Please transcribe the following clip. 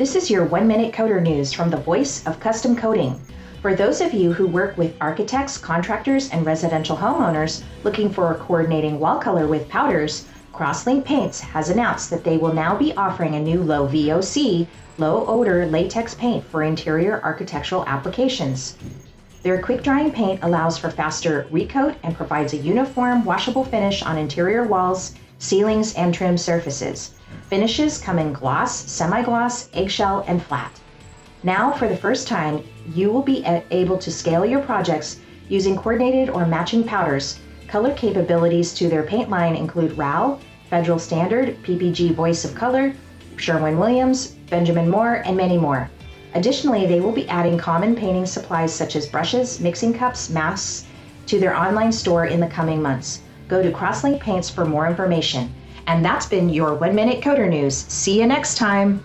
This is your 1-minute coder news from the Voice of Custom Coding. For those of you who work with architects, contractors, and residential homeowners looking for a coordinating wall color with powders, Crosslink Paints has announced that they will now be offering a new low VOC, low odor latex paint for interior architectural applications. Their quick drying paint allows for faster recoat and provides a uniform, washable finish on interior walls, ceilings, and trim surfaces. Finishes come in gloss, semi-gloss, eggshell, and flat. Now, for the first time, you will be able to scale your projects using coordinated or matching powders. Color capabilities to their paint line include RAL, Federal Standard, PPG Voice of Color, Sherwin Williams, Benjamin Moore, and many more. Additionally, they will be adding common painting supplies such as brushes, mixing cups, masks to their online store in the coming months. Go to Crosslink Paints for more information. And that's been your 1-minute coder news. See you next time.